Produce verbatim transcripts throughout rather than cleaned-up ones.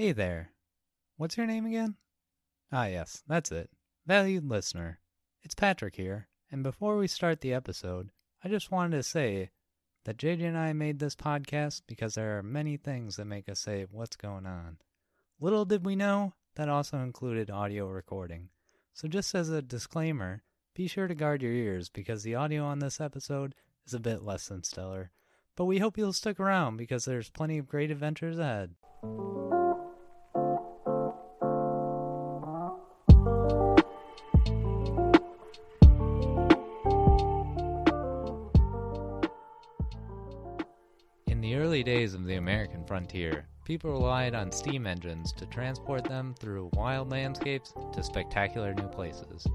Hey there. What's your name again? Ah, yes, that's it. Valued listener, it's Patrick here, and before we start the episode, I just wanted to say that J J and I made this podcast because there are many things that make us say what's going on. Little did we know, that also included audio recording. So just as a disclaimer, be sure to guard your ears because the audio on this episode is a bit less than stellar. But we hope you'll stick around because there's plenty of great adventures ahead. In the early days of the American frontier, people relied on steam engines to transport them through wild landscapes to spectacular new places.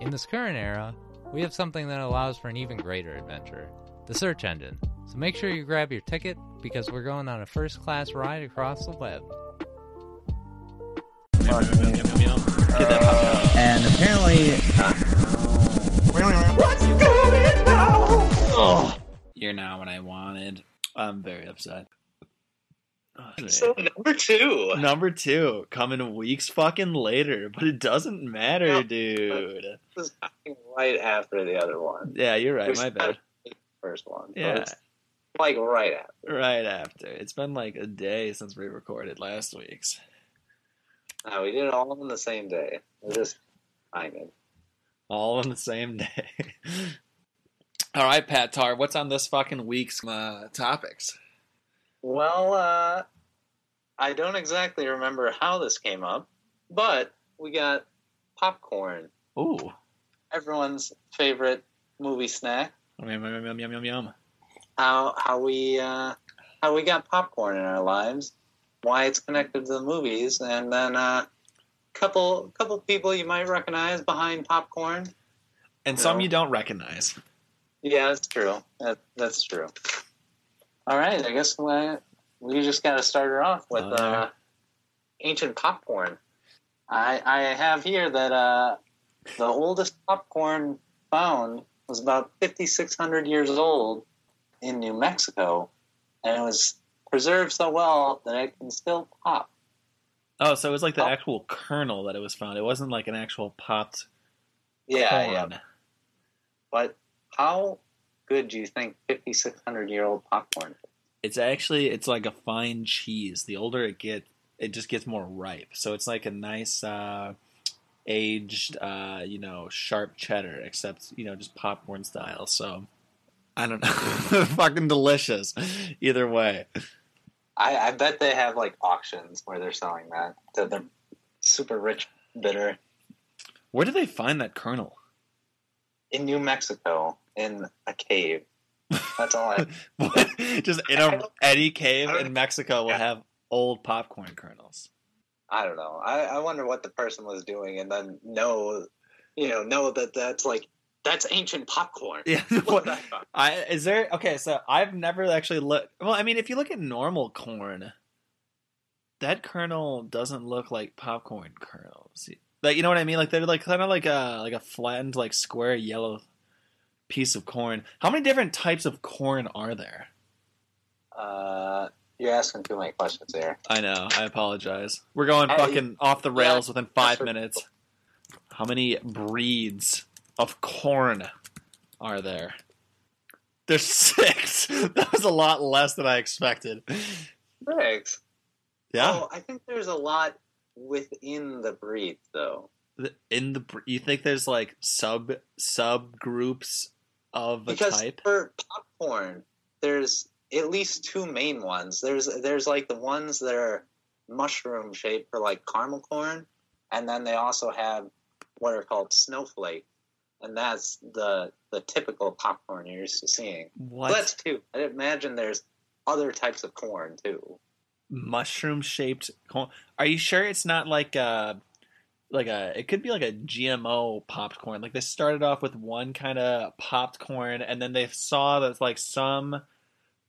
In this current era, we have something that allows for an even greater adventure, the search engine. So make sure you grab your ticket, because we're going on a first-class ride across the web. Uh, and apparently... Uh, What's going on? Oh, you're not what I wanted. I'm very upset. Oh, so number two. Number two. Coming weeks fucking later. But it doesn't matter, no, dude. This is right after the other one. Yeah, you're right. There's my bad. First one. Yeah. Like right after. Right after. It's been like a day since we recorded last week's. No, we did it all on the same day. We're just timing. All on the same day. All right, Pat Tar, what's on this fucking week's uh, topics? Well, uh, I don't exactly remember how this came up, but we got popcorn. Ooh. Everyone's favorite movie snack. Yum, yum, yum, yum, yum, yum. How how we uh, how we got popcorn in our lives, why it's connected to the movies, and then a uh, couple couple people you might recognize behind popcorn, and so, some you don't recognize. Yeah, that's true. That, that's true. All right, I guess we, we just got to start her off with uh, uh, ancient popcorn. I I have here that uh, the oldest popcorn found was about fifty-six hundred years old in New Mexico, and it was preserved so well that it can still pop. Oh, so it was like the pop. Actual kernel that it was found. It wasn't like an actual popped yeah, corn. Yeah. But how good do you think fifty-six hundred year old popcorn is? It's actually, it's like a fine cheese. The older it gets, it just gets more ripe. So it's like a nice... Uh, aged, uh, you know, sharp cheddar, except, you know, just popcorn style. So, I don't know. Fucking delicious. Either way. I, I bet they have, like, auctions where they're selling that. So they're super rich, bitter. Where do they find that kernel? In New Mexico, in a cave. That's all I... What? Just in a, any cave in Mexico will yeah. have old popcorn kernels. I don't know. I, I wonder what the person was doing, and then know, you know, know that that's like that's ancient popcorn. Yeah. What, I is there? Okay, so I've never actually looked. Well, I mean, if you look at normal corn, that kernel doesn't look like popcorn kernels. Like, you know what I mean? Like they're like kind of like a like a flattened, like square yellow piece of corn. How many different types of corn are there? Uh. You're asking too many questions there. I know. I apologize. We're going fucking off the rails within five minutes. How many breeds of corn are there? There's six. That was a lot less than I expected. Six? Yeah. Oh, I think there's a lot within the breed, though. In the you think there's like sub subgroups of a type? Because for popcorn, there's at least two main ones. There's there's like the ones that are mushroom shaped for like caramel corn, and then they also have what are called snowflake, and that's the the typical popcorn you're used to seeing. What? So that's two. I imagine there's other types of corn too. Mushroom shaped corn. Are you sure it's not like a like a? It could be like a G M O popped corn. Like they started off with one kind of popped corn, and then they saw that like some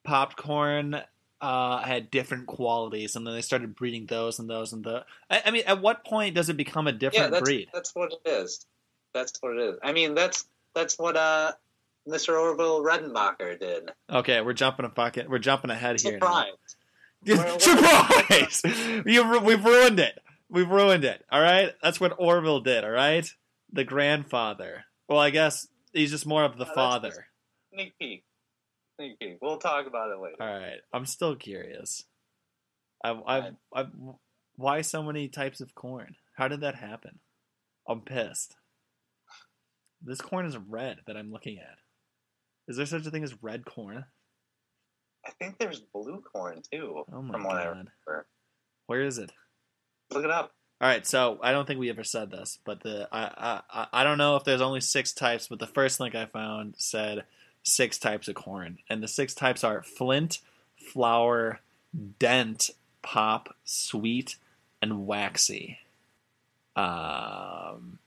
popcorn uh, had different qualities, and then they started breeding those and those and the. I, I mean, at what point does it become a different yeah, that's, breed? That's what it is. That's what it is. I mean, that's that's what uh, Mister Orville Redenbacher did. Okay, we're jumping a bucket. We're jumping ahead Surprise. Here. Surprise! Well, surprise! you, we've ruined it. We've ruined it. All right, that's what Orville did. All right, the grandfather. Well, I guess he's just more of the no, father. Sneak peek. Sneak peek. We'll talk about it later. All right. I'm still curious. I, I, I, why so many types of corn? How did that happen? I'm pissed. This corn is red that I'm looking at. Is there such a thing as red corn? I think there's blue corn, too. Oh, my from what God. I remember. Where is it? Look it up. All right, so I don't think we ever said this, but the I, I I don't know if there's only six types, but the first link I found said six types of corn. And the six types are flint, flour, dent, pop, sweet, and waxy. Um,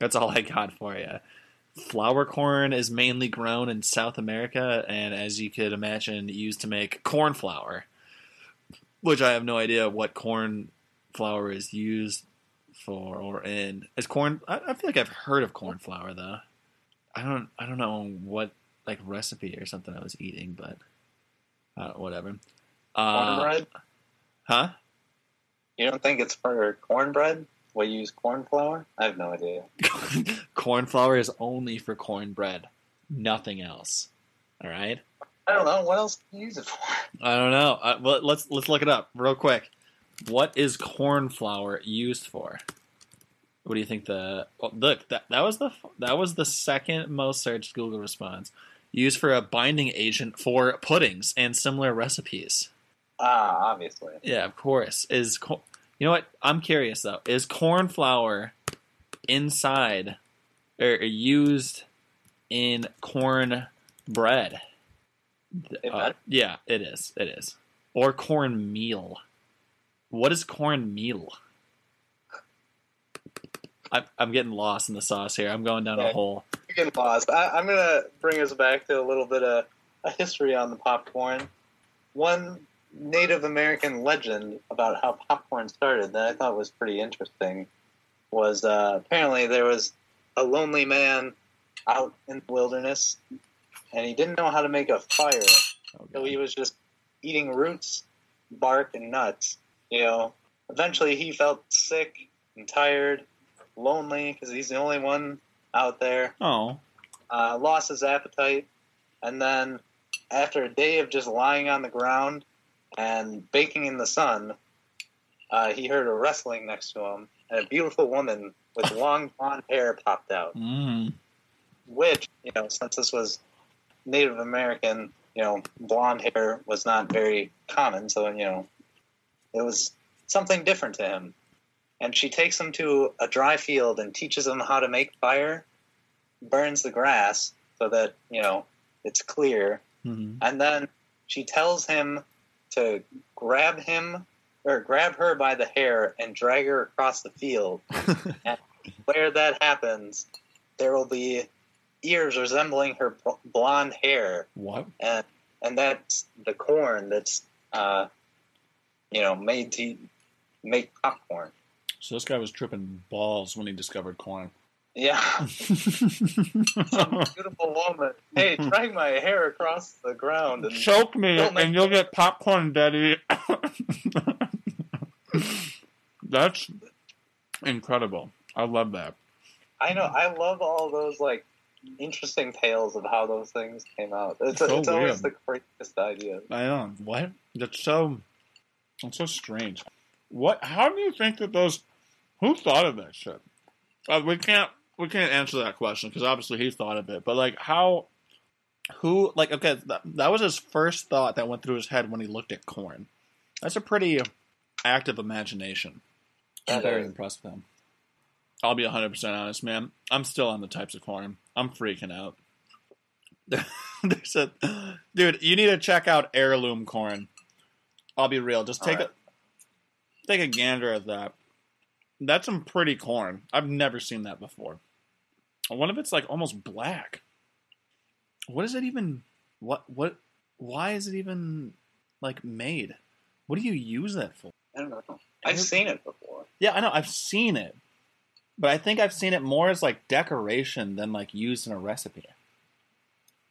that's all I got for you. Flour corn is mainly grown in South America and, as you could imagine, used to make corn flour, which I have no idea what corn flour is used for or in. Is corn? I, I feel like I've heard of corn flour though. I don't. I don't know what like recipe or something I was eating, but uh, whatever. Uh, cornbread? Huh? You don't think it's for cornbread? We use corn flour? I have no idea. Corn flour is only for cornbread. Nothing else. All right? I don't know. What else do you use it for? I don't know. Uh, well, let's let's look it up real quick. What is corn flour used for? What do you think the... Oh, look, that, that was the that was the second most searched Google response. Used for a binding agent for puddings and similar recipes. Ah, obviously. Yeah, of course. Is corn... You know what? I'm curious, though. Is corn flour inside or used in corn bread? Uh, yeah, it is. It is. Or corn meal. What is corn meal? I, I'm getting lost in the sauce here. I'm going down yeah, a hole. You're getting lost. I, I'm going to bring us back to a little bit of a history on the popcorn. One Native American legend about how popcorn started that I thought was pretty interesting was uh, apparently there was a lonely man out in the wilderness and he didn't know how to make a fire. Okay. So he was just eating roots, bark, and nuts. You know, eventually he felt sick and tired, lonely because he's the only one out there. Oh, uh, lost his appetite. And then after a day of just lying on the ground and baking in the sun, uh, he heard a rustling next to him, and a beautiful woman with long blonde hair popped out. Mm. Which, you know, since this was Native American, you know, blonde hair was not very common, so, you know, it was something different to him. And she takes him to a dry field and teaches him how to make fire, burns the grass so that, you know, it's clear, mm-hmm. and then she tells him to grab him or grab her by the hair and drag her across the field. And where that happens, there will be ears resembling her blonde hair. What? And, and that's the corn that's, uh, you know, made to make popcorn. So this guy was tripping balls when he discovered corn. Yeah. Some beautiful woman. Hey, drag my hair across the ground. And choke me and you'll get popcorn, Daddy. That's incredible. I love that. I know. I love all those, like, interesting tales of how those things came out. It's, so it's always the craziest idea. I know. What? That's so, that's so strange. What? How do you think that those... Who thought of that shit? Uh, we can't... We can't answer that question because obviously he thought of it. But like, how, who, like, okay, that, that was his first thought that went through his head when he looked at corn. That's a pretty active imagination. I'm very impressed with him. I'll be one hundred percent honest, man. I'm still on the types of corn. I'm freaking out. There's a dude. You need to check out heirloom corn. I'll be real. Just take right. a take a gander at that. That's some pretty corn. I've never seen that before. One of it's like almost black. What is it even? What? What? Why is it even like made? What do you use that for? I don't know. I've I've seen it before. Yeah, I know. I've seen it, but I think I've seen it more as like decoration than like used in a recipe.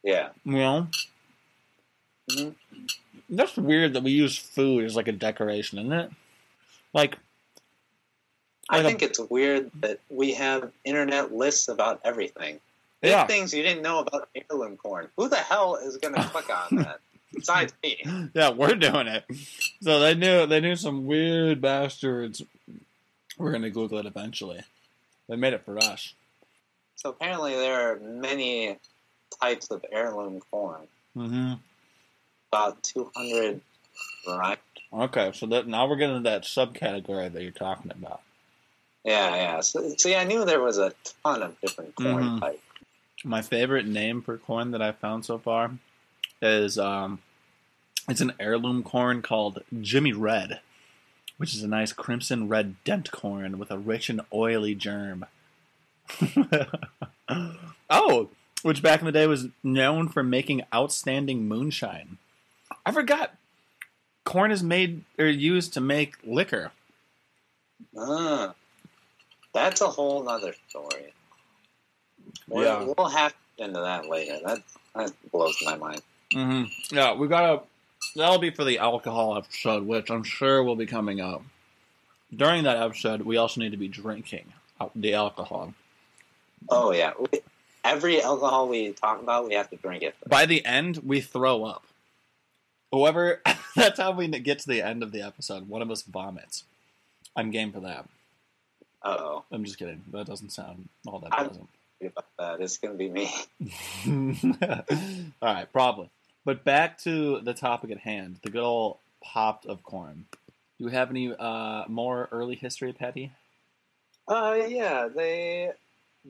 Yeah. You know? Mm-hmm. That's weird that we use food as, like, a decoration, isn't it? Like, I, I think it's weird that we have internet lists about everything. Yeah. Big things you didn't know about heirloom corn. Who the hell is going to click on that? Besides me. Yeah, we're doing it. So they knew they knew some weird bastards were going to Google it eventually. They made it for us. So apparently there are many types of heirloom corn. Mm-hmm. About two hundred varieties. Okay, so that, now we're getting into that subcategory that you're talking about. Yeah, yeah. So, see, I knew there was a ton of different corn mm-hmm. types. My favorite name for corn that I found so far is um, it's an heirloom corn called Jimmy Red, which is a nice crimson red dent corn with a rich and oily germ. Oh, which back in the day was known for making outstanding moonshine. I forgot corn is made or used to make liquor. Ah, that's a whole other story. We'll, yeah. we'll have to get into that later. That that blows my mind. Mm-hmm. Yeah, we gotta. That'll be for the alcohol episode, which I'm sure will be coming up. During that episode, we also need to be drinking the alcohol. Oh yeah, we, every alcohol we talk about, we have to drink it. By the end, we throw up. Whoever, that's how we get to the end of the episode. One of us vomits. I'm game for that. Uh-oh. I'm just kidding. That doesn't sound all that pleasant. About that. It's going to be me. All right, probably. But back to the topic at hand, the good old pop of corn. Do you have any uh, more early history, Patty? Uh, yeah, they,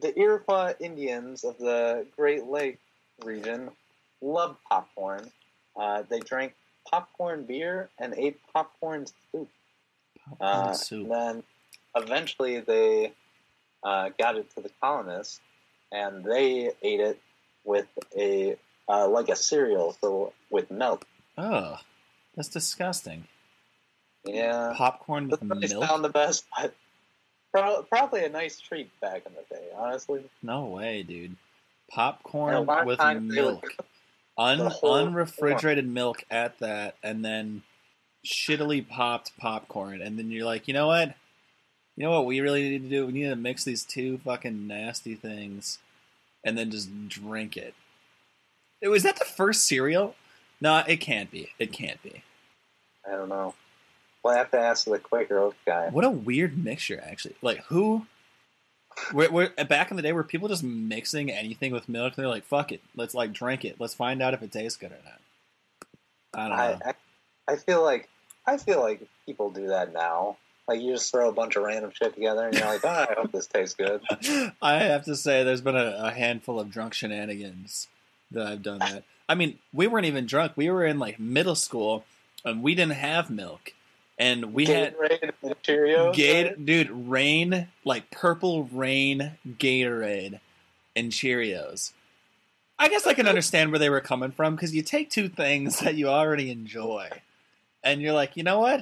the Iroquois Indians of the Great Lake region loved popcorn. Uh, they drank popcorn beer and ate popcorn soup. Popcorn uh, soup. And then eventually they uh, got it to the colonists. And they ate it with a, uh, like a cereal, so with milk. Oh, that's disgusting. Yeah. Popcorn with milk? That's not sound the best, but pro- probably a nice treat back in the day, honestly. No way, dude. Popcorn with milk. Un- unrefrigerated corn. Milk at that, and then shittily popped popcorn. And then you're like, you know what? You know what we really need to do? We need to mix these two fucking nasty things and then just drink it. Was that the first cereal? No, it can't be. It can't be. I don't know. We'll have to ask the Quaker Oats guy. What a weird mixture, actually. Like, who... We're, we're, back in the day, were people just mixing anything with milk? They're like, fuck it. Let's, like, drink it. Let's find out if it tastes good or not. I don't know. I, I feel like I feel like people do that now. Like, you just throw a bunch of random shit together, and you're like, oh, I hope this tastes good. I have to say, there's been a, a handful of drunk shenanigans that I've done that. I mean, we weren't even drunk. We were in, like, middle school, and we didn't have milk. And we Gatorade had... And Cheerios, Gator- right? Dude, rain, like, purple rain, Gatorade, and Cheerios. I guess I can understand where they were coming from, because you take two things that you already enjoy, and you're like, you know what?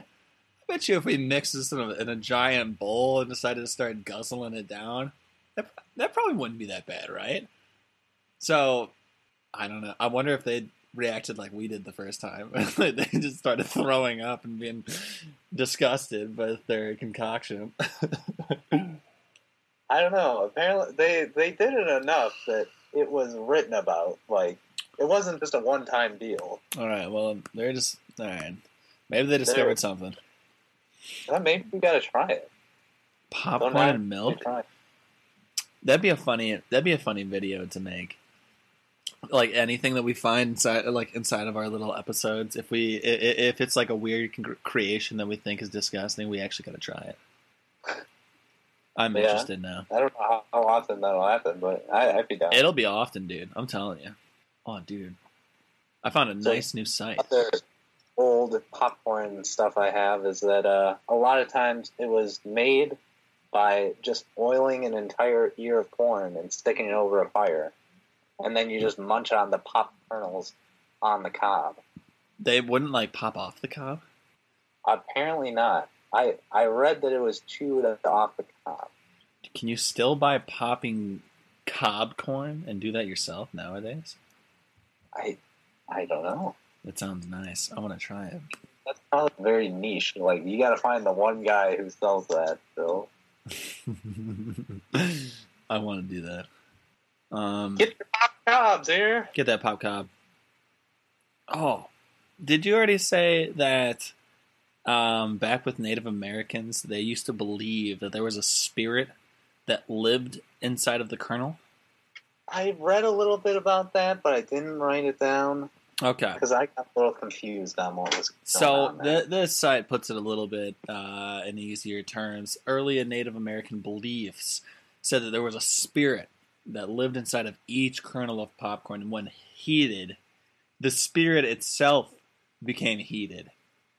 I bet you if we mixed this in a, in a giant bowl and decided to start guzzling it down, that, that probably wouldn't be that bad, right? So, I don't know. I wonder if they reacted like we did the first time. They just started throwing up and being disgusted with their concoction. I don't know. Apparently, they, they did it enough that it was written about. Like, it wasn't just a one-time deal. All right, well, they're just... All right. Maybe they discovered they're, something. Well, maybe we gotta try it. Popcorn and milk. That'd be a funny. That'd be a funny video to make. Like anything that we find inside, like inside of our little episodes, if we if it's like a weird creation that we think is disgusting, we actually gotta try it. I'm yeah. interested now. I don't know how often that'll happen, but I, I'd be down. It'll be often, dude. I'm telling you. Oh, dude, I found a so, nice new site. Other- Old popcorn stuff I have is that uh, a lot of times it was made by just oiling an entire ear of corn and sticking it over a fire, and then you just munch on the pop kernels on the cob. They wouldn't like pop off the cob? Apparently not. I I read that it was chewed off the cob. Can you still buy popping cob corn and do that yourself nowadays? I I don't know. That sounds nice. I want to try it. That's probably very niche. Like, you got to find the one guy who sells that, Phil. I want to do that. Um, Get your pop cobs here. Get that pop cob. Oh, did you already say that um, back with Native Americans, they used to believe that there was a spirit that lived inside of the kernel? I read a little bit about that, but I didn't write it down. Okay. Because I got a little confused on what was going on. So th- this site puts it a little bit uh, in easier terms. Earlier Native American beliefs said that there was a spirit that lived inside of each kernel of popcorn, and when heated, the spirit itself became heated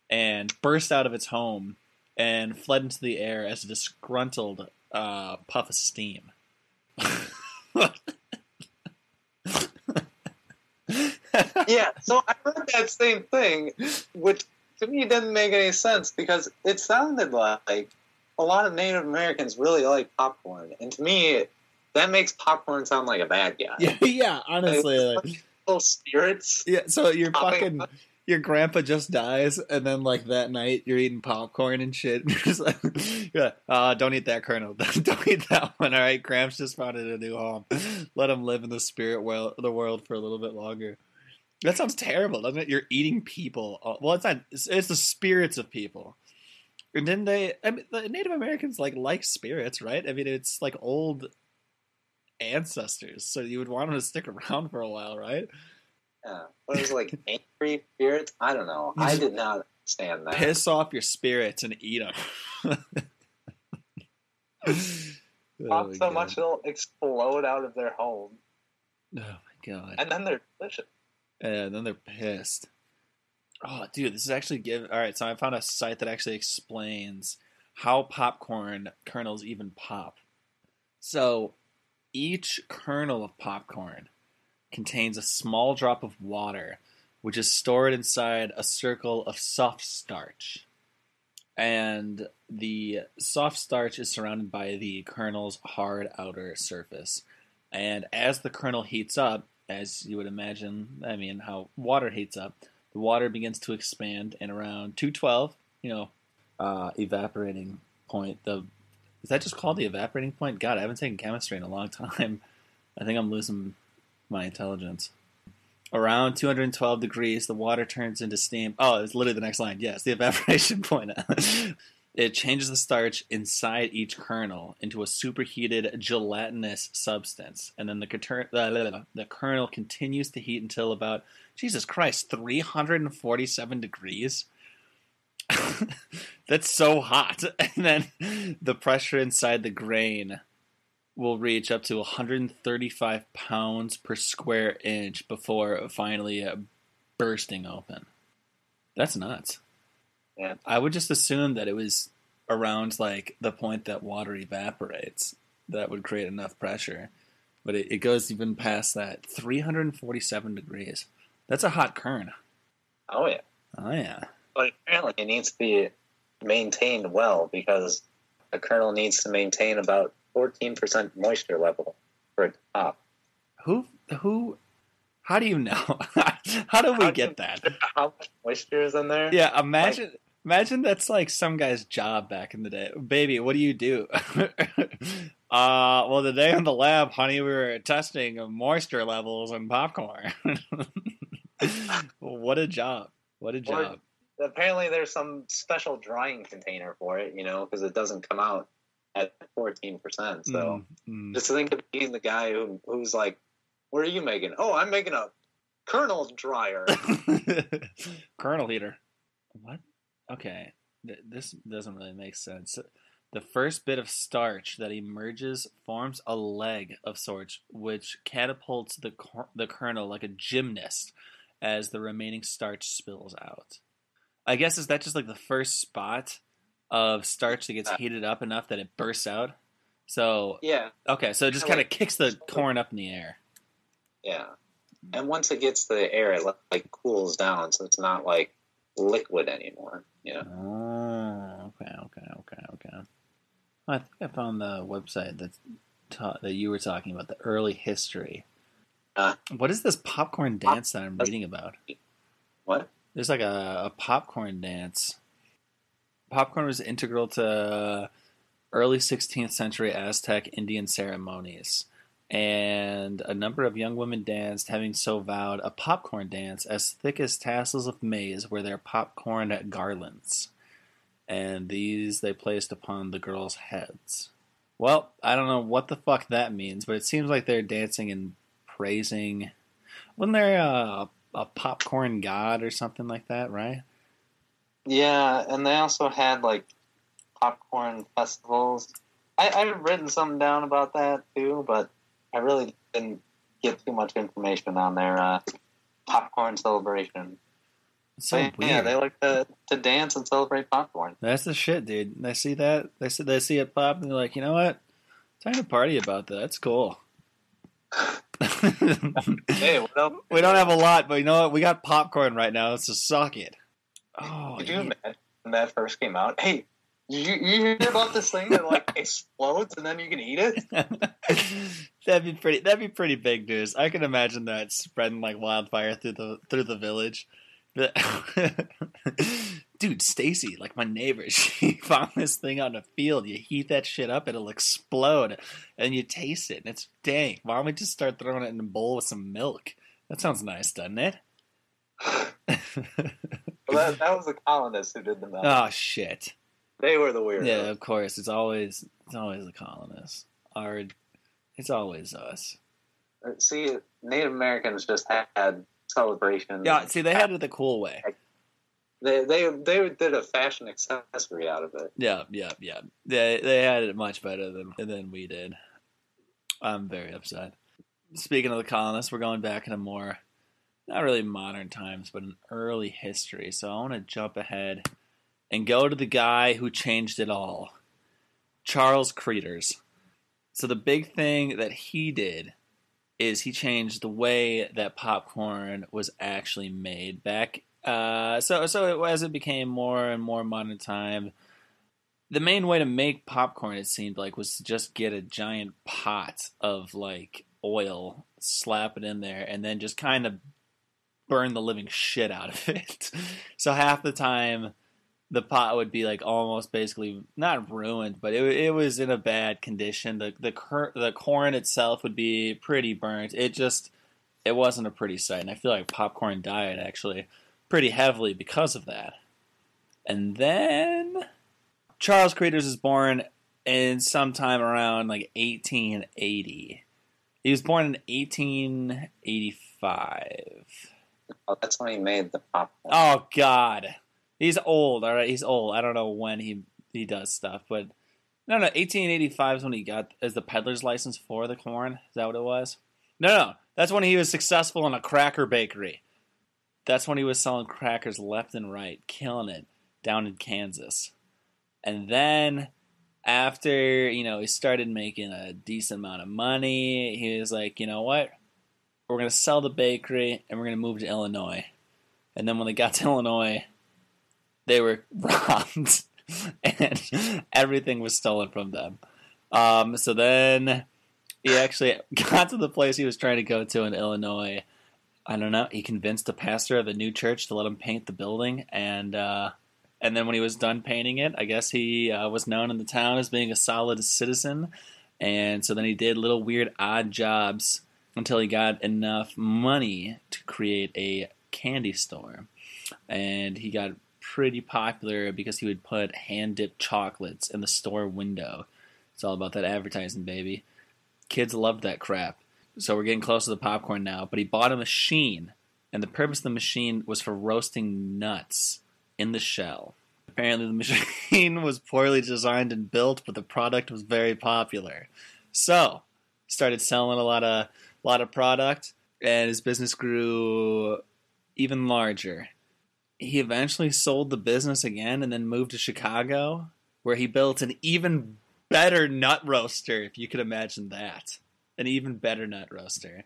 and burst out of its home and fled into the air as a disgruntled uh, puff of steam. Yeah, so I heard that same thing, which to me didn't make any sense because it sounded like a lot of Native Americans really like popcorn, and to me, that makes popcorn sound like a bad guy. Yeah, yeah, honestly, like, like little spirits. Yeah, so your fucking up. Your grandpa just dies, and then like that night you're eating popcorn and shit. And you're just like, you're like, oh, don't eat that kernel. Don't eat that one. All right, Gramps just founded a new home. Let him live in the spirit world, the world for a little bit longer. That sounds terrible, doesn't it? You're eating people. Well, it's not. It's, it's the spirits of people. And then they, I mean, the Native Americans like like spirits, right? I mean, it's like old ancestors, so you would want them to stick around for a while, right? Yeah. What is it, like angry spirits? I don't know. I did not understand that. Piss off your spirits and eat them. Pop oh so God. Much they'll explode out of their home. Oh my God! And then they're delicious. And then they're pissed. Oh, dude, this is actually give. All right, so I found a site that actually explains how popcorn kernels even pop. So each kernel of popcorn contains a small drop of water, which is stored inside a circle of soft starch. And the soft starch is surrounded by the kernel's hard outer surface. And as the kernel heats up, as you would imagine, I mean, how water heats up, the water begins to expand, and around two twelve, you know, uh, evaporating point, the is that just called the evaporating point? God, I haven't taken chemistry in a long time. I think I'm losing my intelligence. Around two hundred twelve degrees, the water turns into steam. Oh, it's literally the next line. Yes, the evaporation point. It changes the starch inside each kernel into a superheated gelatinous substance. And then the, cater- uh, the kernel continues to heat until about, Jesus Christ, three hundred forty-seven degrees? That's so hot. And then the pressure inside the grain will reach up to one hundred thirty-five pounds per square inch before finally uh, bursting open. That's nuts. Yeah. I would just assume that it was around like the point that water evaporates that would create enough pressure, but it, it goes even past that. three hundred forty-seven degrees. That's a hot kern. Oh yeah. Oh yeah. But apparently it needs to be maintained well because a kernel needs to maintain about fourteen percent moisture level for it to pop. Who? Who? How do you know? How do we how get do you, that? How much moisture is in there? Yeah, imagine like, imagine that's like some guy's job back in the day. Baby, what do you do? uh, well, today in the lab, honey, we were testing moisture levels in popcorn. What a job. What a job. Or, apparently there's some special drying container for it, you know, because it doesn't come out at fourteen percent. So mm-hmm. Just think of being the guy who, who's like, what are you making? Oh, I'm making a kernel dryer. Kernel heater. What? Okay. Th- this doesn't really make sense. The first bit of starch that emerges forms a leg of sorts, which catapults the cor- the kernel like a gymnast as the remaining starch spills out. I guess is that just like the first spot of starch that gets heated up enough that it bursts out? So yeah. Okay, so it just kind of kicks the corn up in the air. Yeah. And once it gets to the air, it like cools down, so it's not like liquid anymore. Yeah. Ah, okay, okay, okay, okay. I think I found the website that ta- that you were talking about, the early history. Uh, what is this popcorn dance that I'm reading about? What? There's like a, a popcorn dance. Popcorn was integral to early sixteenth century Aztec Indian ceremonies, and a number of young women danced, having so vowed a popcorn dance as thick as tassels of maize were their popcorn garlands, and these they placed upon the girls' heads. Well, I don't know what the fuck that means, but it seems like they're dancing and praising. Wasn't there a, a popcorn god or something like that, right? Yeah, and they also had, like, popcorn festivals. I, I've written something down about that, too, but I really didn't get too much information on their uh, popcorn celebration. So but, weird. Yeah, they like to, to dance and celebrate popcorn. That's the shit, dude. They see that, they see, they see it pop, and they're like, you know what? Time to party about that. That's cool. Hey, what else? We don't have a lot, but you know what? We got popcorn right now. Let's just suck it. Oh, Could you yeah. imagine when that first came out? Hey, you, you hear about this thing that like explodes and then you can eat it? That'd be pretty. That'd be pretty big news. I can imagine that spreading like wildfire through the through the village. Dude, Stacy, like my neighbor, she found this thing on a field. You heat that shit up, it'll explode, and you taste it, and it's dank. Why don't we just start throwing it in a bowl with some milk? That sounds nice, doesn't it? Well, that, that was the colonists who did the milk. Oh shit! They were the weirdos. Yeah, of course. It's always it's always the colonists. Our, it's always us. See, Native Americans just had celebrations. Yeah, see, they had it the cool way. They they they did a fashion accessory out of it. Yeah, yeah, yeah. They they had it much better than than we did. I'm very upset. Speaking of the colonists, we're going back into more. Not really modern times, but an early history. So I want to jump ahead and go to the guy who changed it all, Charles Cretors. So the big thing that he did is he changed the way that popcorn was actually made. Back, uh, so so it, as it became more and more modern time, the main way to make popcorn, it seemed like, was to just get a giant pot of like oil, slap it in there, and then just kind of burn the living shit out of it. So half the time the pot would be like almost basically not ruined, but it it was in a bad condition. The the cor- the corn itself would be pretty burnt. It just it wasn't a pretty sight, and I feel like popcorn died actually pretty heavily because of that. And then Charles Cretors is born in sometime around like eighteen eighty. He was born in eighteen eighty-five. Oh, that's when he made the popcorn. Oh, God. He's old, all right? He's old. I don't know when he he does stuff, but... No, no, eighteen eighty-five is when he got... Is the peddler's license for the corn? Is that what it was? No, no. That's when he was successful in a cracker bakery. That's when he was selling crackers left and right, killing it, down in Kansas. And then... After, you know, he started making a decent amount of money, he was like, you know what? We're going to sell the bakery, and we're going to move to Illinois. And then when they got to Illinois, they were robbed, and everything was stolen from them. Um, so then he actually got to the place he was trying to go to in Illinois. I don't know. He convinced the pastor of the new church to let him paint the building, and... uh And then when he was done painting it, I guess he uh, was known in the town as being a solid citizen. And so then he did little weird odd jobs until he got enough money to create a candy store. And he got pretty popular because he would put hand-dipped chocolates in the store window. It's all about that advertising, baby. Kids loved that crap. So we're getting close to the popcorn now. But he bought a machine. And the purpose of the machine was for roasting nuts in the shell. Apparently the machine was poorly designed and built, but the product was very popular. So, started selling a lot of lot of product, and his business grew even larger. He eventually sold the business again and then moved to Chicago, where he built an even better nut roaster, if you could imagine that. An even better nut roaster.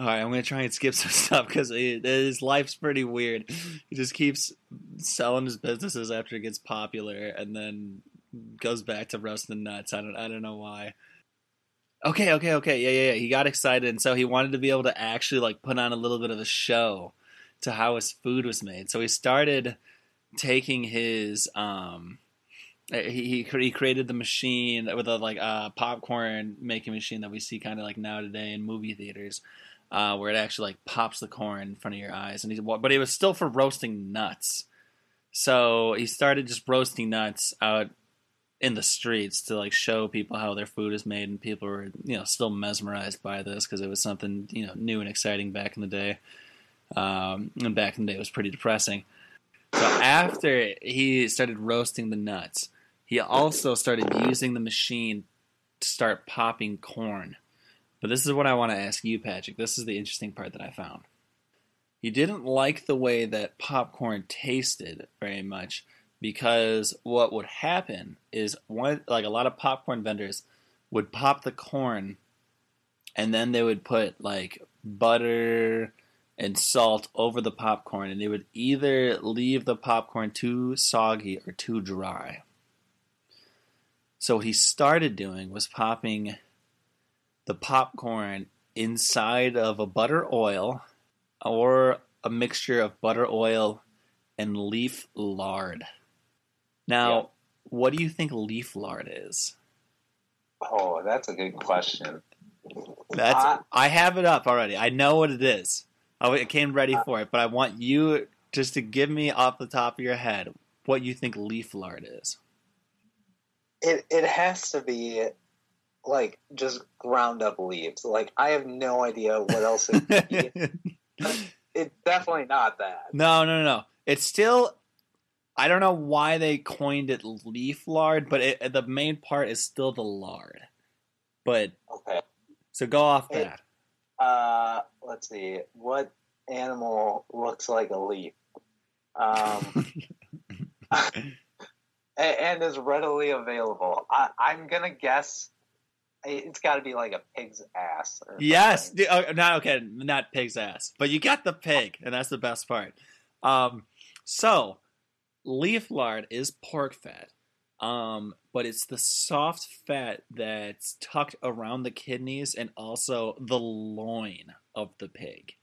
All right, I'm going to try and skip some stuff because his life's pretty weird. He just keeps selling his businesses after it gets popular and then goes back to roasting nuts. I don't I don't know why. Okay, okay, okay. Yeah, yeah, yeah. He got excited, and so he wanted to be able to actually like put on a little bit of a show. to how his food was made. So he started taking his um, he he created the machine with a like uh, popcorn making machine that we see kind of like now today in movie theaters, uh, where it actually like pops the corn in front of your eyes. And he but it was still for roasting nuts. So he started just roasting nuts out in the streets to like show people how their food is made, and people were, you know, still mesmerized by this because it was something, you know, new and exciting back in the day. Um, and back in the day it was pretty depressing. So after he started roasting the nuts, he also started using the machine to start popping corn. But this is what I want to ask you, Patrick. This is the interesting part that I found. He didn't like the way that popcorn tasted very much, because what would happen is one, like a lot of popcorn vendors would pop the corn and then they would put like butter and salt over the popcorn, and they would either leave the popcorn too soggy or too dry. So what he started doing was popping the popcorn inside of a butter oil or a mixture of butter oil and leaf lard. Now, yeah. What do you think leaf lard is? Oh, that's a good question. That's I, I have it up already. I know what it is. I came ready for it, but I want you just to give me off the top of your head what you think leaf lard is. It it has to be like just ground up leaves. Like I have no idea what else it could be. It's definitely not that. No, no, no. It's still, I don't know why they coined it leaf lard, but it, the main part is still the lard. But, okay. So go off that. It, uh, let's see. What animal looks like a leaf? Um, and is readily available. I, I'm going to guess it's got to be like a pig's ass. Or yes. Something. Oh, not, okay, not pig's ass. But you got the pig, and that's the best part. Um, so leaf lard is pork fat, um, but it's the soft fat that's tucked around the kidneys and also the loin of the pig.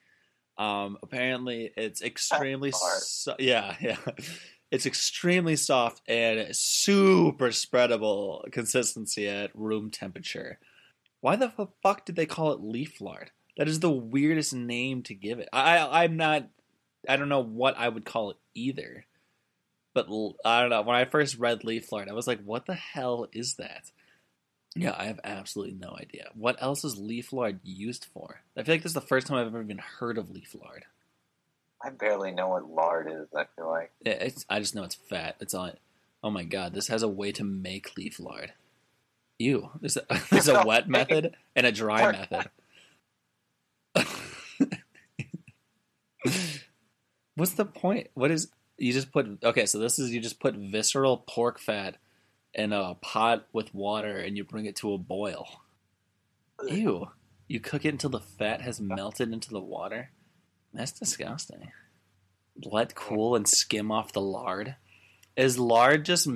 Um, apparently it's extremely, so- yeah, yeah, it's extremely soft and super spreadable consistency at room temperature. Why the fuck did they call it leaf lard? That is the weirdest name to give it. I, I I'm not, I don't know what I would call it either, but I don't know. When I first read leaf lard, I was like, what the hell is that? Yeah, I have absolutely no idea. What else is leaf lard used for? I feel like this is the first time I've ever even heard of leaf lard. I barely know what lard is, I feel like. Yeah, it's, I just know it's fat. It's all. Oh my god, this has a way to make leaf lard. Ew, there's a, there's a wet method and a dry method. What's the point? What is, you just put, okay, so this is, you just put visceral pork fat in a pot with water and you bring it to a boil. Ew. You cook it until the fat has melted into the water? That's disgusting. Let cool and skim off the lard. Is lard just,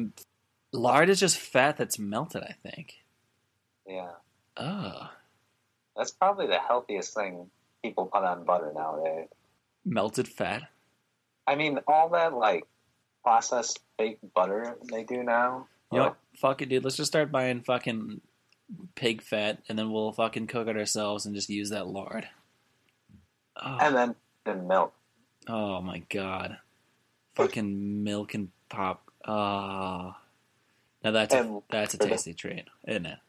lard is just fat that's melted, I think. Yeah. Oh. That's probably the healthiest thing people put on butter nowadays. Melted fat? I mean, all that, like, processed fake butter they do now. You know what? Fuck it, dude. Let's just start buying fucking pig fat, and then we'll fucking cook it ourselves and just use that lard. Oh. And then the milk. Oh, my God. Fucking milk and pop. Oh. Now, that's a, that's a tasty treat, isn't it?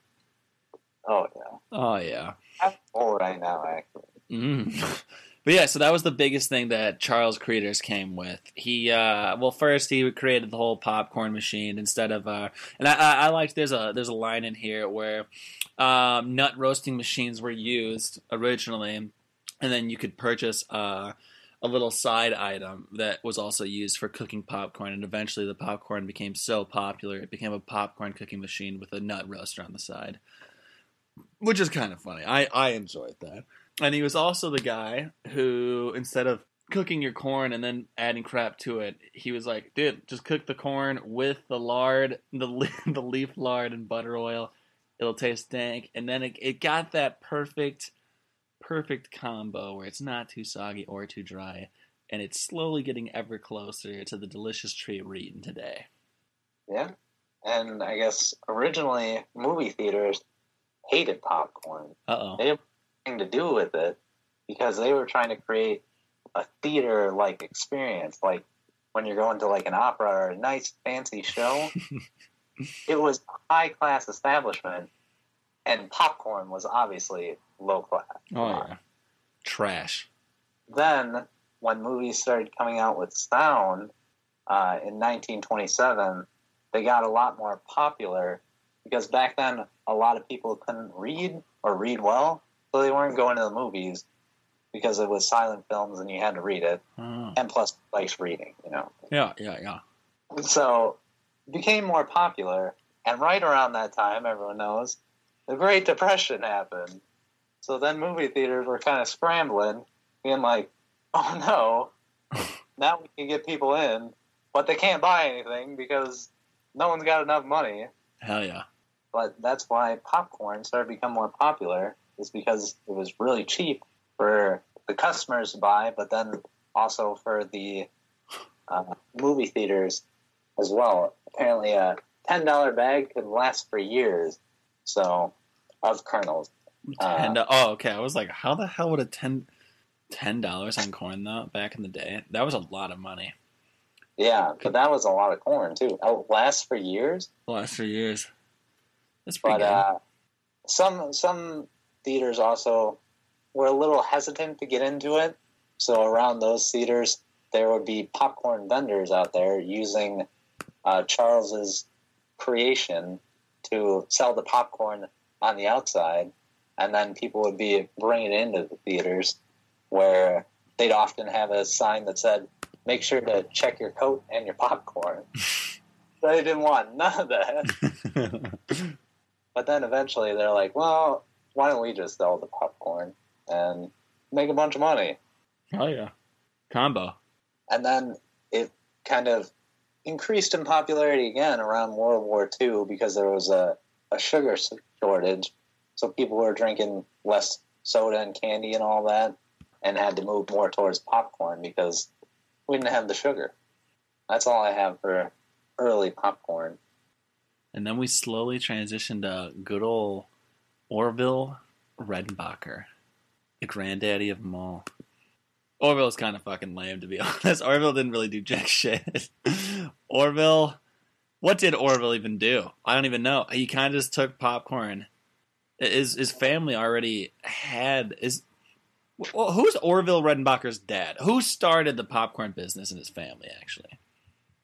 Oh, yeah. Oh, yeah. I'm full right now, actually. Mm. But yeah, so that was the biggest thing that Charles Cretors came with. He, uh, well, first he created the whole popcorn machine instead of, uh, and I, I, I liked, there's a, there's a line in here where um, nut roasting machines were used originally, and then you could purchase uh, a little side item that was also used for cooking popcorn, and eventually the popcorn became so popular, it became a popcorn cooking machine with a nut roaster on the side, which is kind of funny. I, I enjoyed that. And he was also the guy who, instead of cooking your corn and then adding crap to it, he was like, dude, just cook the corn with the lard, the the leaf lard and butter oil. It'll taste dank. And then it, it got that perfect, perfect combo where it's not too soggy or too dry. and it's slowly getting ever closer to the delicious treat we're eating today. Yeah, and I guess originally movie theaters hated popcorn. Uh-oh. They didn't have anything to do with it because they were trying to create a theater-like experience. Like when you're going to like an opera or a nice fancy show, it was a high-class establishment, and popcorn was obviously low-class. Oh, yeah. Trash. Then, when movies started coming out with sound uh, in nineteen twenty-seven, they got a lot more popular because back then a lot of people couldn't read or read well, so they weren't going to the movies because it was silent films and you had to read it. Oh. And plus, likes reading, you know. Yeah, yeah, yeah. So it became more popular, and right around that time, everyone knows, the Great Depression happened. So then movie theaters were kind of scrambling, being like, oh no, now we can get people in, but they can't buy anything because no one's got enough money. Hell yeah. But that's why popcorn started to become more popular, is because it was really cheap for the customers to buy, but then also for the uh, movie theaters as well. Apparently a ten dollar bag could last for years, so, of kernels. And uh, oh, okay. I was like, how the hell would a ten ten dollars on corn though? Back in the day, that was a lot of money. Yeah, but that was a lot of corn too. It lasts for years. Lasts for years. That's pretty but, good. Uh, some some theaters also were a little hesitant to get into it. So around those theaters, there would be popcorn vendors out there using uh, Charles's creation to sell the popcorn on the outside. And then people would be bringing it into the theaters where they'd often have a sign that said, make sure to check your coat and your popcorn. They didn't want none of that. But then eventually they're like, well, why don't we just sell the popcorn and make a bunch of money? Oh, yeah. Combo. And then it kind of increased in popularity again around World War Two because there was a, a sugar shortage. So people were drinking less soda and candy and all that and had to move more towards popcorn because we didn't have the sugar. That's all I have for early popcorn. And then we slowly transitioned to good old Orville Redenbacher, the granddaddy of them all. Orville's kind of fucking lame, to be honest. Orville didn't really do jack shit. Orville, what did Orville even do? I don't even know. He kind of just took popcorn. Is his family already had is? Well, who's Orville Redenbacher's dad? Who started the popcorn business in his family? Actually,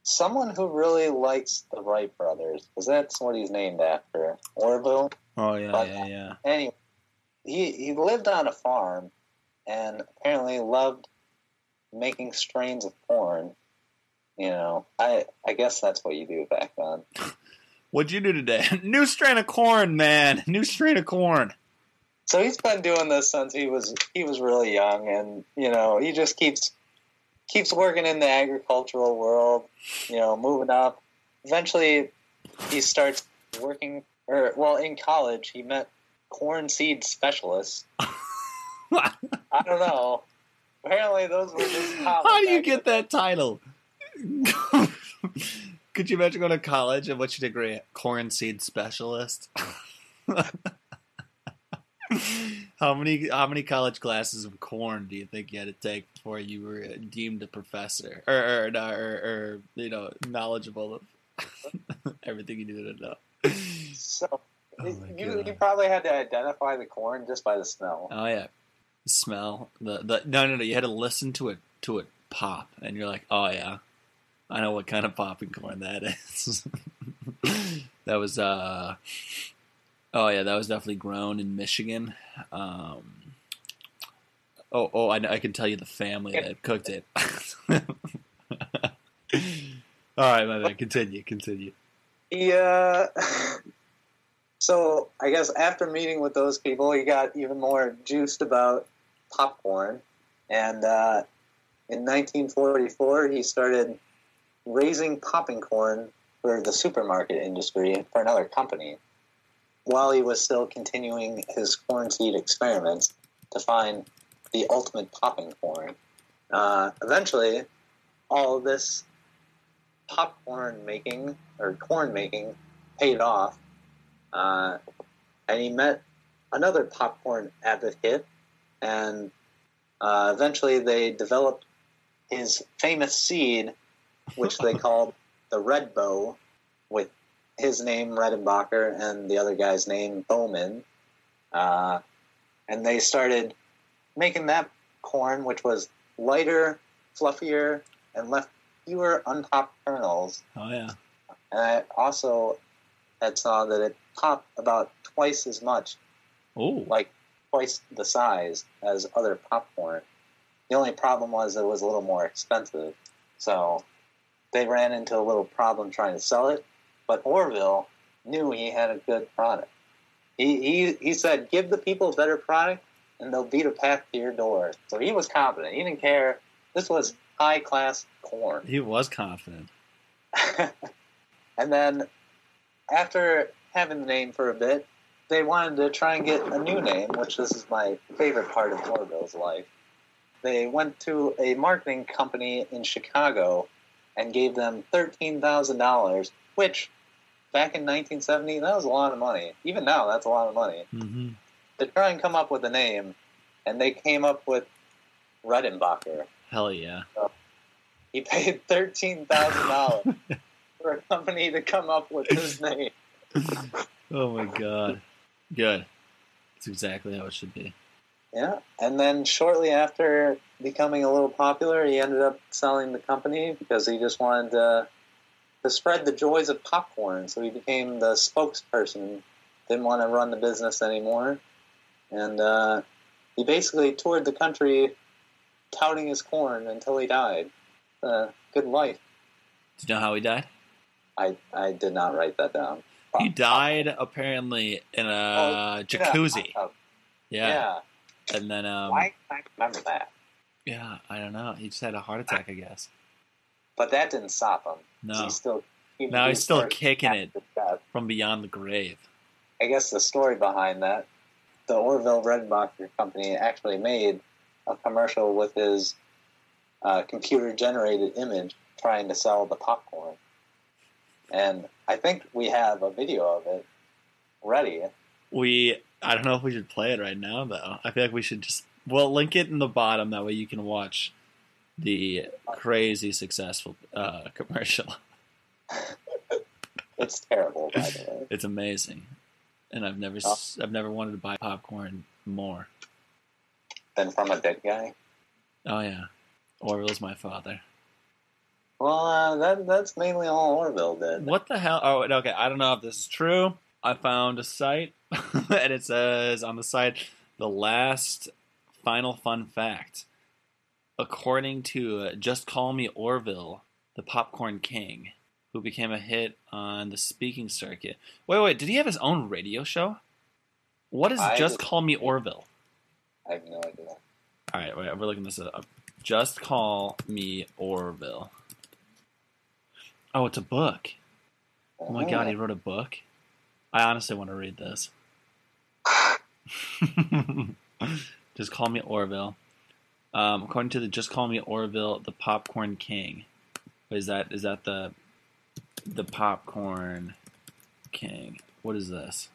someone who really likes the Wright brothers, because that's what he's named after, Orville. Oh yeah, but yeah, yeah. Anyway, he he lived on a farm and apparently loved making strains of corn. You know, I I guess that's what you do back then. What'd you do today? New strain of corn, man. New strain of corn. So he's been doing this since he was he was really young, and you know he just keeps keeps working in the agricultural world. You know, moving up. Eventually, he starts working. Or well, in college, he met corn seed specialists. I don't know. Apparently, those were just common. How do you get that title? Could you imagine going to college and what's your degree? Corn seed specialist. how many how many college classes of corn do you think you had to take before you were deemed a professor or or, or, or you know knowledgeable of everything you needed to know? So oh you, you probably had to identify the corn just by the smell. Oh yeah, the smell. The the no no no. You had to listen to it to it pop, and you're like, oh yeah. I know what kind of popping corn that is. That was, uh, oh yeah, that was definitely grown in Michigan. Um, oh, oh, I, I can tell you the family that cooked it. All right, my man, continue, continue. Yeah. So I guess after meeting with those people, he got even more juiced about popcorn, and uh, in nineteen forty-four he started raising popping corn for the supermarket industry for another company while he was still continuing his corn seed experiments to find the ultimate popping corn. uh, eventually all of this popcorn making or corn making paid off, uh, and he met another popcorn advocate, and uh, eventually they developed his famous seed, which they called the Red Bow, with his name Redenbacher and the other guy's name Bowman, uh, and they started making that corn, which was lighter, fluffier, and left fewer unpopped kernels. Oh yeah, and I also had saw that it popped about twice as much. Ooh. Like twice the size as other popcorn. The only problem was it was a little more expensive. So they ran into a little problem trying to sell it. But Orville knew he had a good product. He he, he said, give the people a better product and they'll beat a path to your door. So he was confident. He didn't care. This was high-class corn. He was confident. And then after having the name for a bit, they wanted to try and get a new name, which this is my favorite part of Orville's life. They went to a marketing company in Chicago and gave them thirteen thousand dollars, which back in nineteen seventy, that was a lot of money. Even now, that's a lot of money. Mm-hmm. To try and come up with a name, and they came up with Redenbacher. Hell yeah. So he paid thirteen thousand dollars for a company to come up with his name. Oh my God. Good. That's exactly how it should be. Yeah. And then shortly after becoming a little popular, he ended up selling the company because he just wanted to, to spread the joys of popcorn. So he became the spokesperson. Didn't want to run the business anymore. And uh, he basically toured the country touting his corn until he died. Uh, good life. Do you know how he died? I, I did not write that down. He died apparently in a oh, jacuzzi. Yeah. yeah. And then um why can't I remember that? Yeah, I don't know. He just had a heart attack, I guess. But that didn't stop him. No. He's still he, No, he's, he's still kicking it from beyond the grave. I guess the story behind that, the Orville Redenbacher company actually made a commercial with his uh, computer generated image trying to sell the popcorn. And I think we have a video of it ready. We, I don't know if we should play it right now, though. I feel like we should just, well, link it in the bottom. That way you can watch the crazy successful uh, commercial. It's terrible, by the way. It's amazing. And I've never, oh. I've never wanted to buy popcorn more. Than from a dead guy? Oh, yeah. Orville's my father. Well, uh, that that's mainly all Orville did. What the hell? Oh, okay. I don't know if this is true. I found a site, and it says on the site, the last final fun fact. According to uh, Just Call Me Orville, the Popcorn King, who became a hit on the speaking circuit. Wait, wait. Did he have his own radio show? What is I Just did... Call Me Orville? I have no idea. All right. Wait, we're looking this up. Just Call Me Orville. Oh, it's a book. Oh my God, he wrote a book? I honestly want to read this. Just Call Me Orville. Um, according to the Just Call Me Orville, the Popcorn King. Is that is that the the Popcorn King? What is this?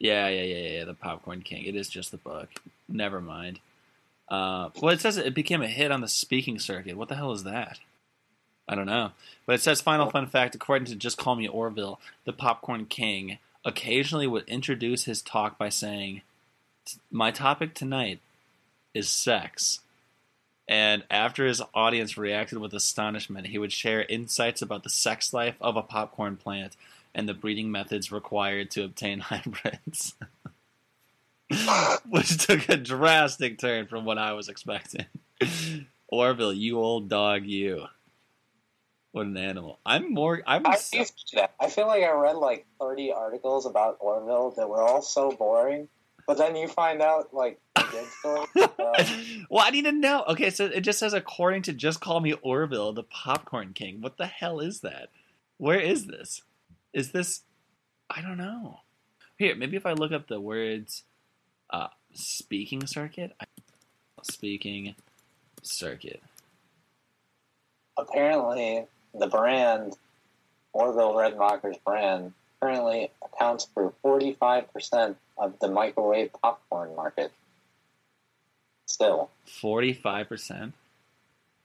Yeah, yeah, yeah, yeah, the Popcorn King. It is just the book. Never mind. Uh, well, it says it became a hit on the speaking circuit. What the hell is that? I don't know. But it says, final fun fact, according to Just Call Me Orville, the Popcorn King occasionally would introduce his talk by saying, my topic tonight is sex. And after his audience reacted with astonishment, he would share insights about the sex life of a popcorn plant and the breeding methods required to obtain hybrids. Which took a drastic turn from what I was expecting. Orville, you old dog, you. What an animal. I'm more... I'm I, so, I feel like I read like thirty articles about Orville that were all so boring, but then you find out, like, the good stories. Uh, well, I need to know. Okay, so it just says, according to Just Call Me Orville, the Popcorn King. What the hell is that? Where is this? Is this... I don't know. Here, maybe if I look up the words uh, speaking circuit. I, speaking circuit? Apparently, the brand, Orville Redenbacher's brand, currently accounts for forty-five percent of the microwave popcorn market. Still. forty-five percent?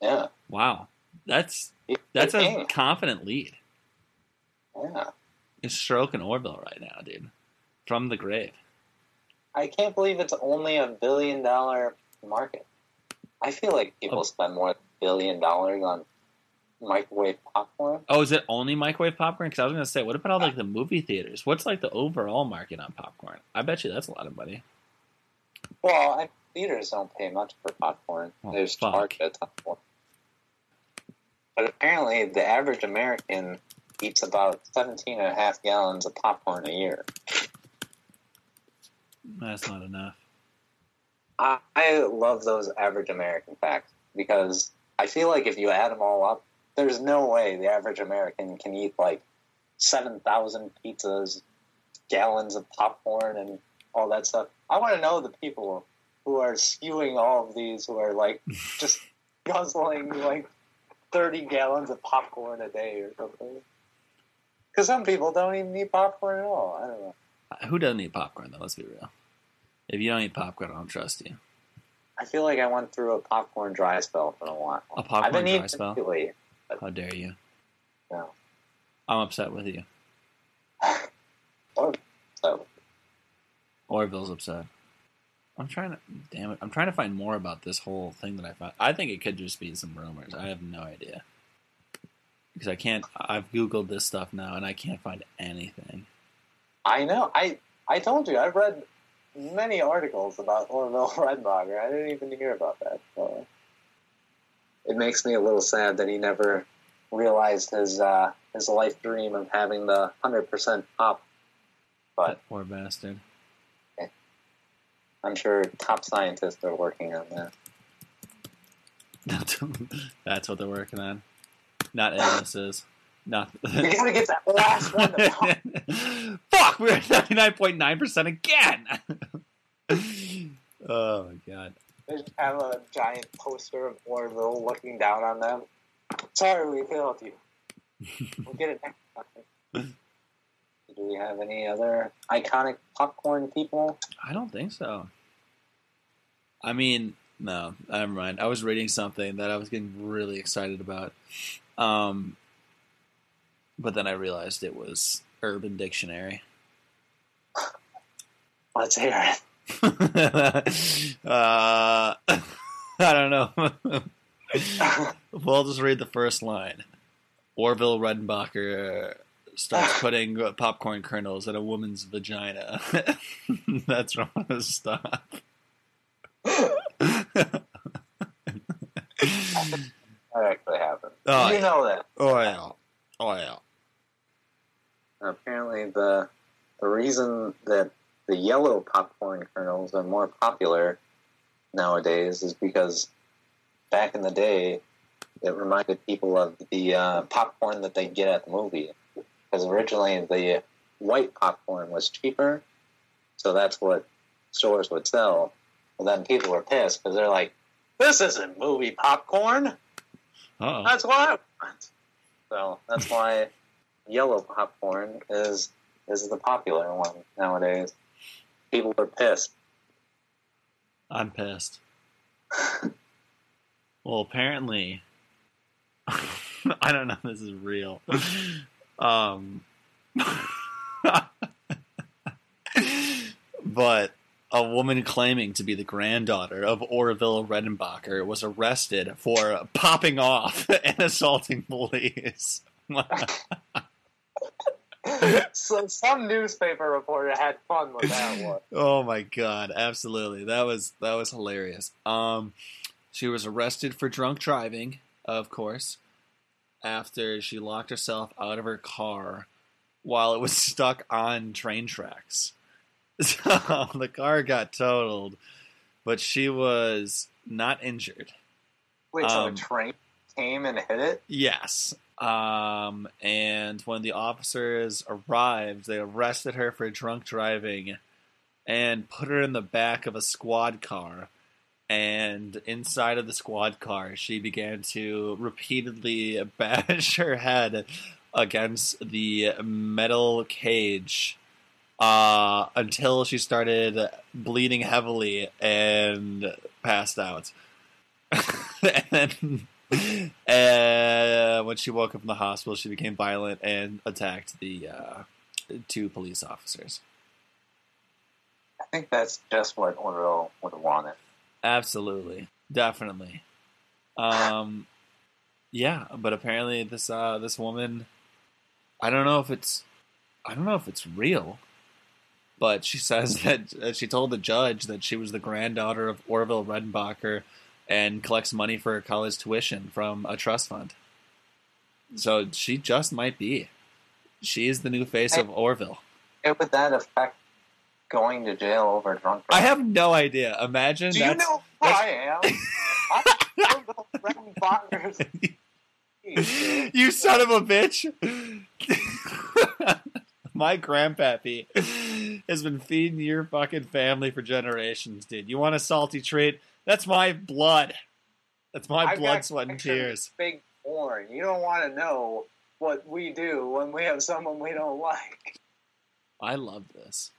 Yeah. Wow. That's that's a confident lead. Yeah. It's stroking Orville right now, dude. From the grave. I can't believe it's only a billion dollar market. I feel like people oh. spend more than a billion dollars on microwave popcorn. Oh, is it only microwave popcorn? Because I was going to say, what about all like the movie theaters? What's like the overall market on popcorn? I bet you that's a lot of money. Well, I, theaters don't pay much for popcorn. Well, There's charge a ton more. But apparently, the average American eats about seventeen and a half gallons of popcorn a year. That's not enough. I, I love those average American facts because I feel like if you add them all up, there's no way the average American can eat like seven thousand pizzas, gallons of popcorn, and all that stuff. I want to know the people who are skewing all of these, who are like just guzzling like thirty gallons of popcorn a day or something. Because some people don't even eat popcorn at all. I don't know. Who doesn't eat popcorn, though? Let's be real. If you don't eat popcorn, I don't trust you. I feel like I went through a popcorn dry spell for a while. A popcorn I've been dry eating spell? Lately, but... How dare you? No. I'm upset with you. Or... so. Orville's upset. I'm trying to... Damn it. I'm trying to find more about this whole thing that I found. I think it could just be some rumors. I have no idea. Because I can't... I've Googled this stuff now, and I can't find anything. I know. I I told you. I've read many articles about Orville Redenbacher. I didn't even hear about that. So it makes me a little sad that he never realized his uh, his life dream of having the one hundred percent pop. But that poor bastard. Okay. I'm sure top scientists are working on that. That's what they're working on. Not illnesses. No. We gotta get that last one. To Fuck, we're at ninety-nine point nine percent again. Oh my god. They just have a giant poster of Orville looking down on them. Sorry, we failed you. We'll get it next time. Do we have any other iconic popcorn people? I don't think so. I mean, no, never mind. I was reading something that I was getting really excited about. Um. But then I realized it was Urban Dictionary. Let's hear it. uh, I don't know. We'll just read the first line. Orville Redenbacher starts putting popcorn kernels in a woman's vagina. That's where I'm going to stop. That actually happened. Oh, you yeah. know that. Oh, yeah. Oh, yeah. Apparently, the the reason that the yellow popcorn kernels are more popular nowadays is because back in the day, it reminded people of the uh, popcorn that they get at the movie. Because originally, the white popcorn was cheaper, so that's what stores would sell. But then people were pissed because they're like, "This isn't movie popcorn. Uh-oh. That's what I want." So that's why yellow popcorn is is the popular one nowadays. People are pissed. I'm pissed. Well, apparently, I don't know if this is real. Um, but a woman claiming to be the granddaughter of Orville Redenbacher was arrested for popping off and assaulting police. So some newspaper reporter had fun with that one. Oh my god, absolutely. That was that was hilarious. Um, she was arrested for drunk driving, of course, after she locked herself out of her car while it was stuck on train tracks. So the car got totaled, but she was not injured. Wait, so um, a train came and hit it? Yes. Um, and when the officers arrived, they arrested her for drunk driving and put her in the back of a squad car And inside of the squad car, she began to repeatedly bash her head against the metal cage uh, until she started bleeding heavily and passed out. And then uh, when she woke up in the hospital, she became violent and attacked the uh, two police officers. I think that's just what Orville would have wanted. Absolutely. Definitely. Um, yeah, but apparently this uh, this woman, I don't know if it's I don't know if it's real, but she says that uh, she told the judge that she was the granddaughter of Orville Redenbacher and collects money for her college tuition from a trust fund. So she just might be. She is the new face I, of Orville. It would that affect going to jail over drunk driving? I have no idea. Imagine. Do that's, you know who that's... I am? I'm Orville Redenbacher. You son of a bitch! My grandpappy has been feeding your fucking family for generations, dude. You want a salty treat? That's my blood. That's my I've blood, sweat, and tears. Big porn. You don't want to know what we do when we have someone we don't like. I love this.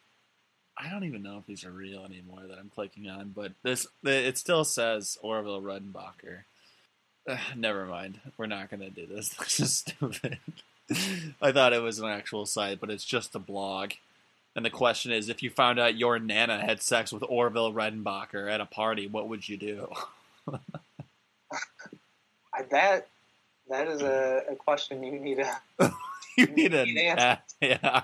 I don't even know if these are real anymore that I'm clicking on, but this it still says Orville Redenbacher. Uh, never mind. We're not going to do this. This is stupid. I thought it was an actual site, but it's just a blog. And the question is, if you found out your Nana had sex with Orville Redenbacher at a party, what would you do? that, that is a, a question you need to... You need an answer. Yeah.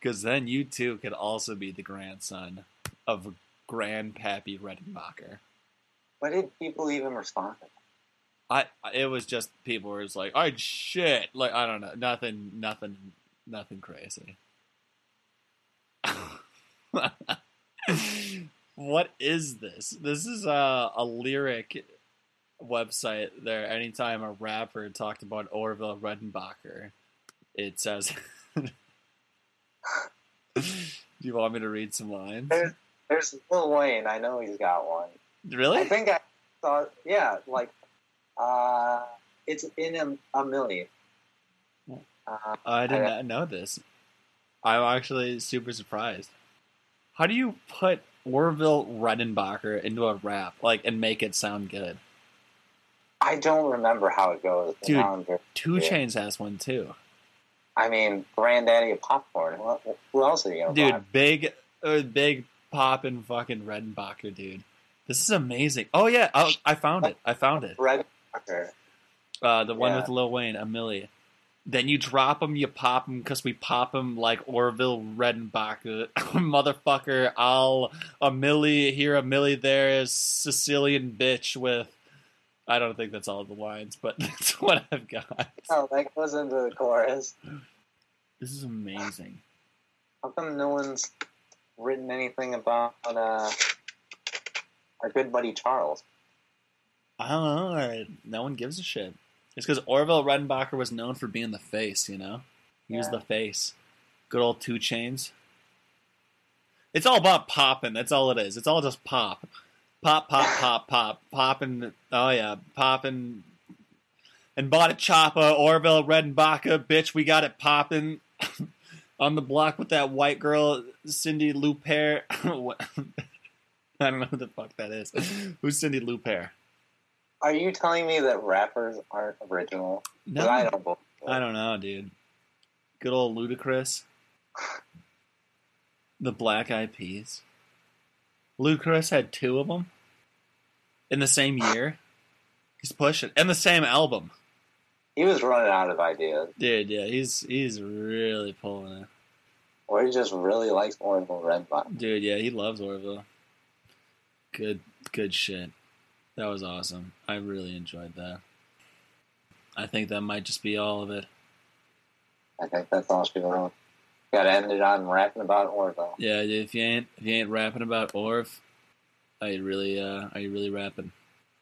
Because then you, too, could also be the grandson of Grandpappy Redenbacher. Why did people even respond to that? I, it was just people were just like, oh, shit. Like, I don't know. Nothing, nothing, nothing crazy. What is this? This is a, a lyric website there. Anytime a rapper talked about Orville Redenbacher, it says... Do you want me to read some lines? There's, there's Lil Wayne. I know he's got one. Really? I think I saw... Yeah, like... Uh, it's in a, a million. Uh, I did I, not know this. I'm actually super surprised. How do you put Orville Redenbacher into a rap, like, and make it sound good? I don't remember how it goes. Dude, two Chainz has one, too. I mean, granddaddy of popcorn. Who else are you gonna Dude, buy? big, uh, big poppin' fucking Redenbacher, dude. This is amazing. Oh yeah, I, I found it. I found it. Redenbacher. Uh, the one yeah. with Lil Wayne, a milli. Then you drop him, you pop him, cause we pop him like Orville Redenbacher, motherfucker. I'll a milli here, a milli there. Sicilian bitch with. I don't think that's all the lines, but that's what I've got. Oh, that goes into the chorus. This is amazing. How come no one's written anything about uh, our good buddy Charles? I don't know. No one gives a shit. It's because Orville Redenbacher was known for being the face, you know? He yeah. was the face. Good old two Chainz. It's all about popping. That's all it is. It's all just pop. Pop, pop, pop, pop, poppin', oh yeah, poppin', and bought a chopper, Orville Redenbacher, bitch, we got it poppin', on the block with that white girl, Cindy Lou Pear, I don't know who the fuck that is, who's Cindy Lou Pear? Are you telling me that rappers aren't original? No, I don't, I don't know, dude. Good old Ludacris, the Black Eyed Peas. Ludacris had two of them in the same year. He's pushing. And the same album. He was running out of ideas. Dude, yeah, he's he's really pulling it. Or he just really likes Orville Redenbacher. Dude, yeah, he loves Orville. Good, good shit. That was awesome. I really enjoyed that. I think that might just be all of it. I think that's all she's going on. Gotta end it on rapping about Orville. Yeah, if you ain't if you ain't rapping about Orv, are you really uh, are you really rapping?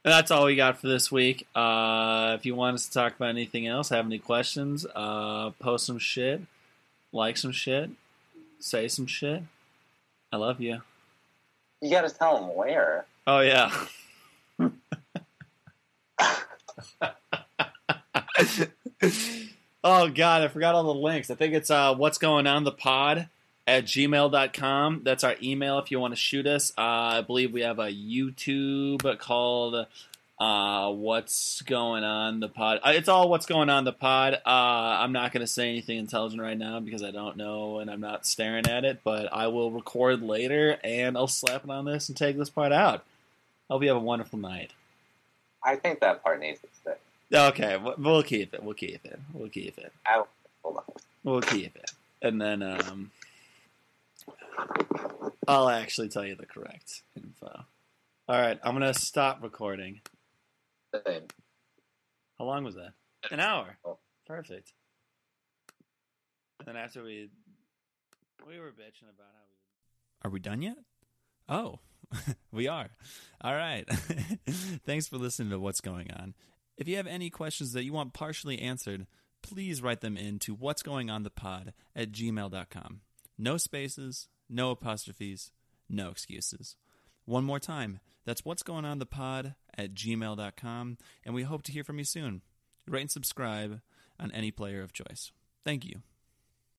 And that's all we got for this week. Uh, if you want us to talk about anything else, have any questions, uh, post some shit, like some shit, say some shit. I love you. You gotta tell them where. Oh, yeah. Oh, God, I forgot all the links. I think it's uh, what's going on the pod at gmail dot com. That's our email if you want to shoot us. Uh, I believe we have a YouTube called uh, What's Going On the Pod. It's all What's Going On the Pod. Uh, I'm not going to say anything intelligent right now because I don't know and I'm not staring at it, but I will record later and I'll slap it on this and take this part out. Hope you have a wonderful night. I think that part needs to stay. Okay, we'll keep it. We'll keep it. We'll keep it. Ow. Hold on. We'll keep it. And then um, I'll actually tell you the correct info. All right, I'm going to stop recording. Same. How long was that? An hour. Oh. Perfect. And then after we, we were bitching about how we... Are we done yet? Oh, we are. All right. Thanks for listening to What's Going On. If you have any questions that you want partially answered, please write them in to what's going on the pod at gmail dot com. No spaces, no apostrophes, no excuses. One more time, that's what's going on the pod at gmail dot com, and we hope to hear from you soon. Rate and subscribe on any player of choice. Thank you.